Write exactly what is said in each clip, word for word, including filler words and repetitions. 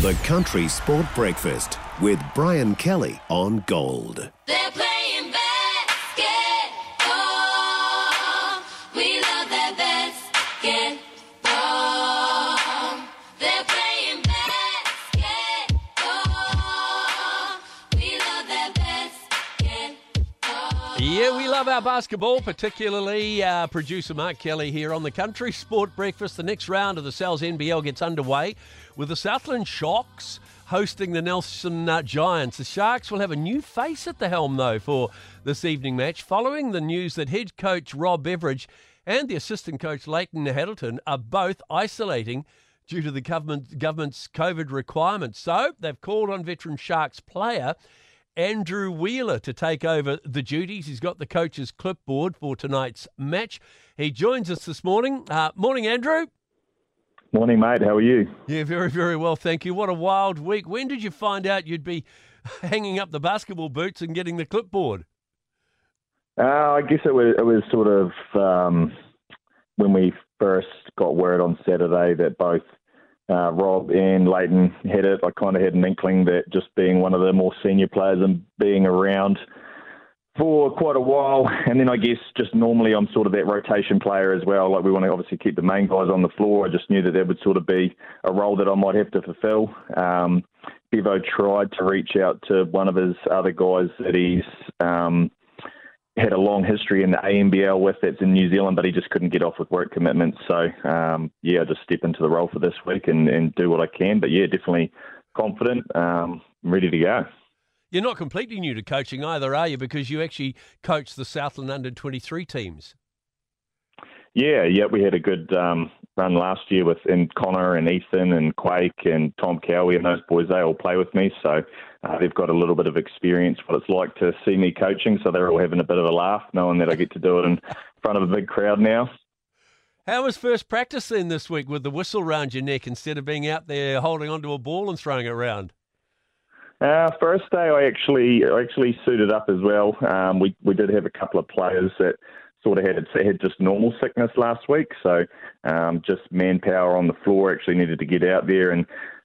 The Country Sport Breakfast with Brian Kelly on Gold. They're playing basketball. We love that basketball. They're playing basketball. We love that basketball. Yeah, we love our basketball, particularly uh, producer Mark Kelly here on the Country Sport Breakfast. The next round of the Sells N B L gets underway with the Southland Sharks hosting the Nelson uh, Giants. The Sharks will have a new face at the helm, though, for this evening match, following the news that head coach Rob Beveridge and the assistant coach Leighton Hedleton are both isolating due to the government, government's COVID requirements. So they've called on veteran Sharks player Andrew Wheeler to take over the duties. He's got the coach's clipboard for tonight's match. He joins us this morning. Uh, morning, Andrew. Morning, mate. How are you? Yeah, very, very well, thank you. What a wild week. When did you find out you'd be hanging up the basketball boots and getting the clipboard? Uh, I guess it was, it was sort of um, when we first got word on Saturday that both uh, Rob and Leighton had it. I kind of had an inkling that just being one of the more senior players and being around for quite a while, and then I guess just normally I'm sort of that rotation player as well. Like, we want to obviously keep the main guys on the floor. I just knew that that would sort of be a role that I might have to fulfill. Um, Bevo tried to reach out to one of his other guys that he's um, had a long history in the A N B L with, that's in New Zealand, but he just couldn't get off with work commitments. So um, yeah, I just step into the role for this week and, and do what I can. But yeah, definitely confident, um, ready to go. You're not completely new to coaching either, are you? Because you actually coached the Southland under twenty-three teams. Yeah, yeah, we had a good um, run last year with and Connor and Ethan and Quake and Tom Cowie and those boys. They all play with me, so uh, they've got a little bit of experience what it's like to see me coaching, so they're all having a bit of a laugh, knowing that I get to do it in front of a big crowd now. How was first practice then this week with the whistle round your neck instead of being out there holding onto a ball and throwing it around? Uh, first day, I actually I actually suited up as well. Um, we we did have a couple of players that sort of had had just normal sickness last week, so um, just manpower on the floor actually needed to get out there. And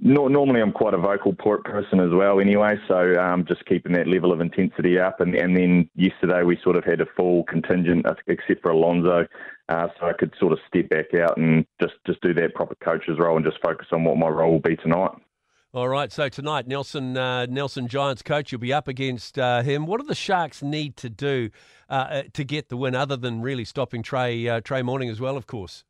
no, normally I'm quite a vocal person as well, anyway. So um, just keeping that level of intensity up. And, and then yesterday we sort of had a full contingent except for Alonzo, uh, so I could sort of step back out and just just do that proper coach's role and just focus on what my role will be tonight. All right, so tonight, Nelson uh, Nelson Giants coach, you'll be up against uh, him. What do the Sharks need to do uh, to get the win, other than really stopping Trey uh, Trey Morning as well, of course?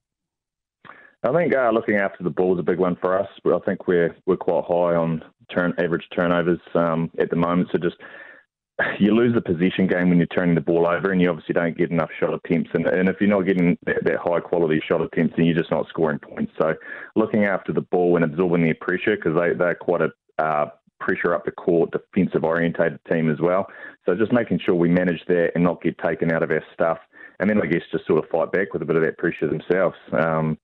I think uh, looking after the ball is a big one for us. I think we're we're quite high on turn average turnovers um, at the moment. So just you lose the possession game when you're turning the ball over, and you obviously don't get enough shot attempts. And, and if you're not getting that, that high quality shot attempts, then you're just not scoring points. So looking after the ball and absorbing their pressure, because they, they're quite a uh, pressure up the court, defensive orientated team as well. So just making sure we manage that and not get taken out of our stuff. And then I guess just sort of fight back with a bit of that pressure themselves. Um,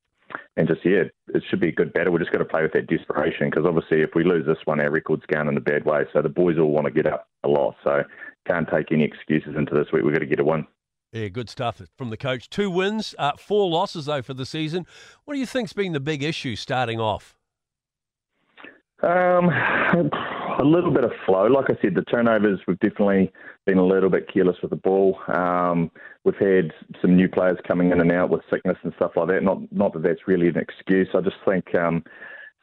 and just, yeah, it should be a good battle. We've just got to play with that desperation, because obviously if we lose this one, our record's going in a bad way. So the boys all want to get up a lot. So can't take any excuses into this week. We've got to get a win. Yeah, good stuff from the coach. Two wins, uh, four losses, though, for the season. What do you think's been the big issue starting off? Um, a little bit of flow. Like I said, the turnovers, we've definitely been a little bit careless with the ball. Um, we've had some new players coming in and out with sickness and stuff like that. Not, not that that's really an excuse. I just think um,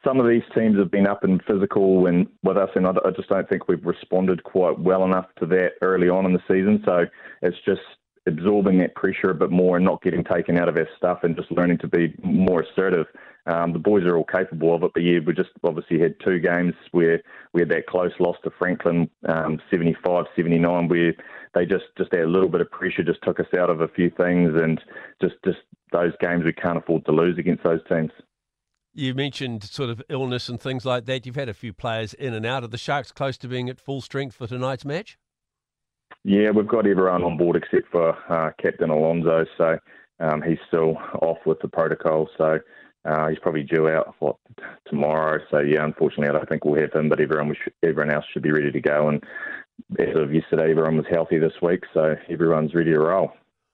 some of these teams have been up and physical and with us, and I, I just don't think we've responded quite well enough to that early on in the season. So it's just absorbing that pressure a bit more and not getting taken out of our stuff and just learning to be more assertive. Um, the boys are all capable of it, but yeah, we just obviously had two games where we had that close loss to Franklin, um, seventy-five seventy-nine, where they just, just that little bit of pressure just took us out of a few things, and just, just those games we can't afford to lose against those teams. You mentioned sort of illness and things like that. You've had a few players in and out. Are the Sharks close to being at full strength for tonight's match? Yeah, we've got everyone on board except for uh, Captain Alonzo, so um, he's still off with the protocol, so uh, he's probably due out what, tomorrow. So yeah, unfortunately, I don't think we'll have him, but everyone sh- everyone else should be ready to go. And as of yesterday, everyone was healthy this week, so everyone's ready to roll.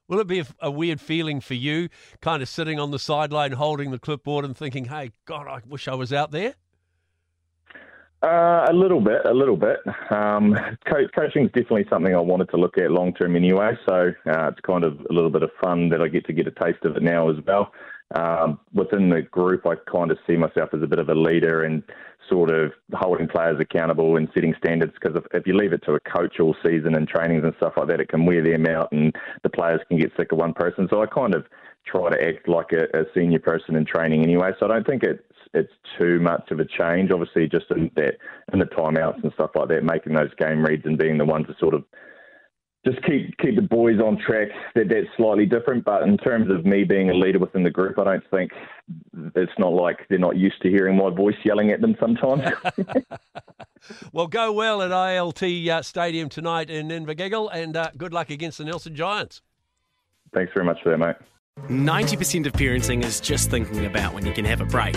Will it be a, a weird feeling for you, kind of sitting on the sideline, holding the clipboard and thinking, hey, God, I wish I was out there? Uh, a little bit, a little bit. Um, co- coaching is definitely something I wanted to look at long term anyway, so uh, it's kind of a little bit of fun that I get to get a taste of it now as well. Um, within the group, I kind of see myself as a bit of a leader and sort of holding players accountable and setting standards, because if, if you leave it to a coach all season and trainings and stuff like that, it can wear them out and the players can get sick of one person. So I kind of try to act like a, a senior person in training anyway. So I don't think it's it's too much of a change. Obviously, just in that in the timeouts and stuff like that, making those game reads and being the one to sort of just keep keep the boys on track. That that's slightly different, but in terms of me being a leader within the group, I don't think it's not like they're not used to hearing my voice yelling at them sometimes. Well, go well at I L T uh, Stadium tonight in Invergiggle, and uh, good luck against the Nelson Giants. Thanks very much for that, mate. ninety percent of parenting is just thinking about when you can have a break.